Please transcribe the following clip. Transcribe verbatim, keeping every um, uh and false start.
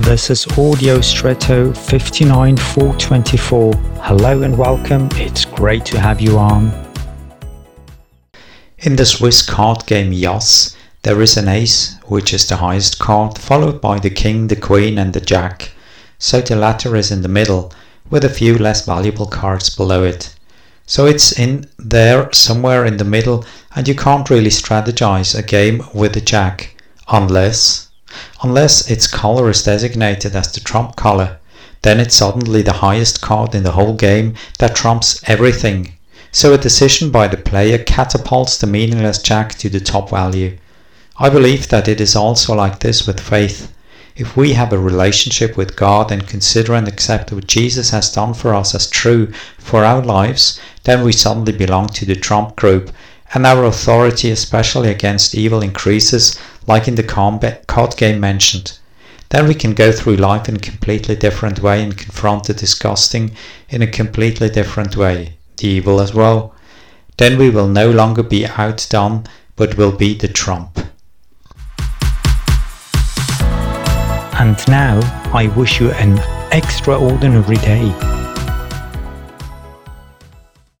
This is Audio Stretto five nine four two four. Hello and welcome, it's great to have you on. In the Swiss card game Yass, there is an ace, which is the highest card, followed by the king, the queen and the jack. So the latter is in the middle, with a few less valuable cards below it. So it's in there somewhere in the middle, and you can't really strategize a game with the jack, unless... Unless its color is designated as the trump color, then it's suddenly the highest card in the whole game that trumps everything. So a decision by the player catapults the meaningless jack to the top value. I believe that it is also like this with faith. If we have a relationship with God and consider and accept what Jesus has done for us as true for our lives, then we suddenly belong to the trump group, and our authority, especially against evil, increases, like in the card game mentioned. Then we can go through life in a completely different way and confront the disgusting in a completely different way, the evil as well. Then we will no longer be outdone, but will be the trump. And now, I wish you an extraordinary day.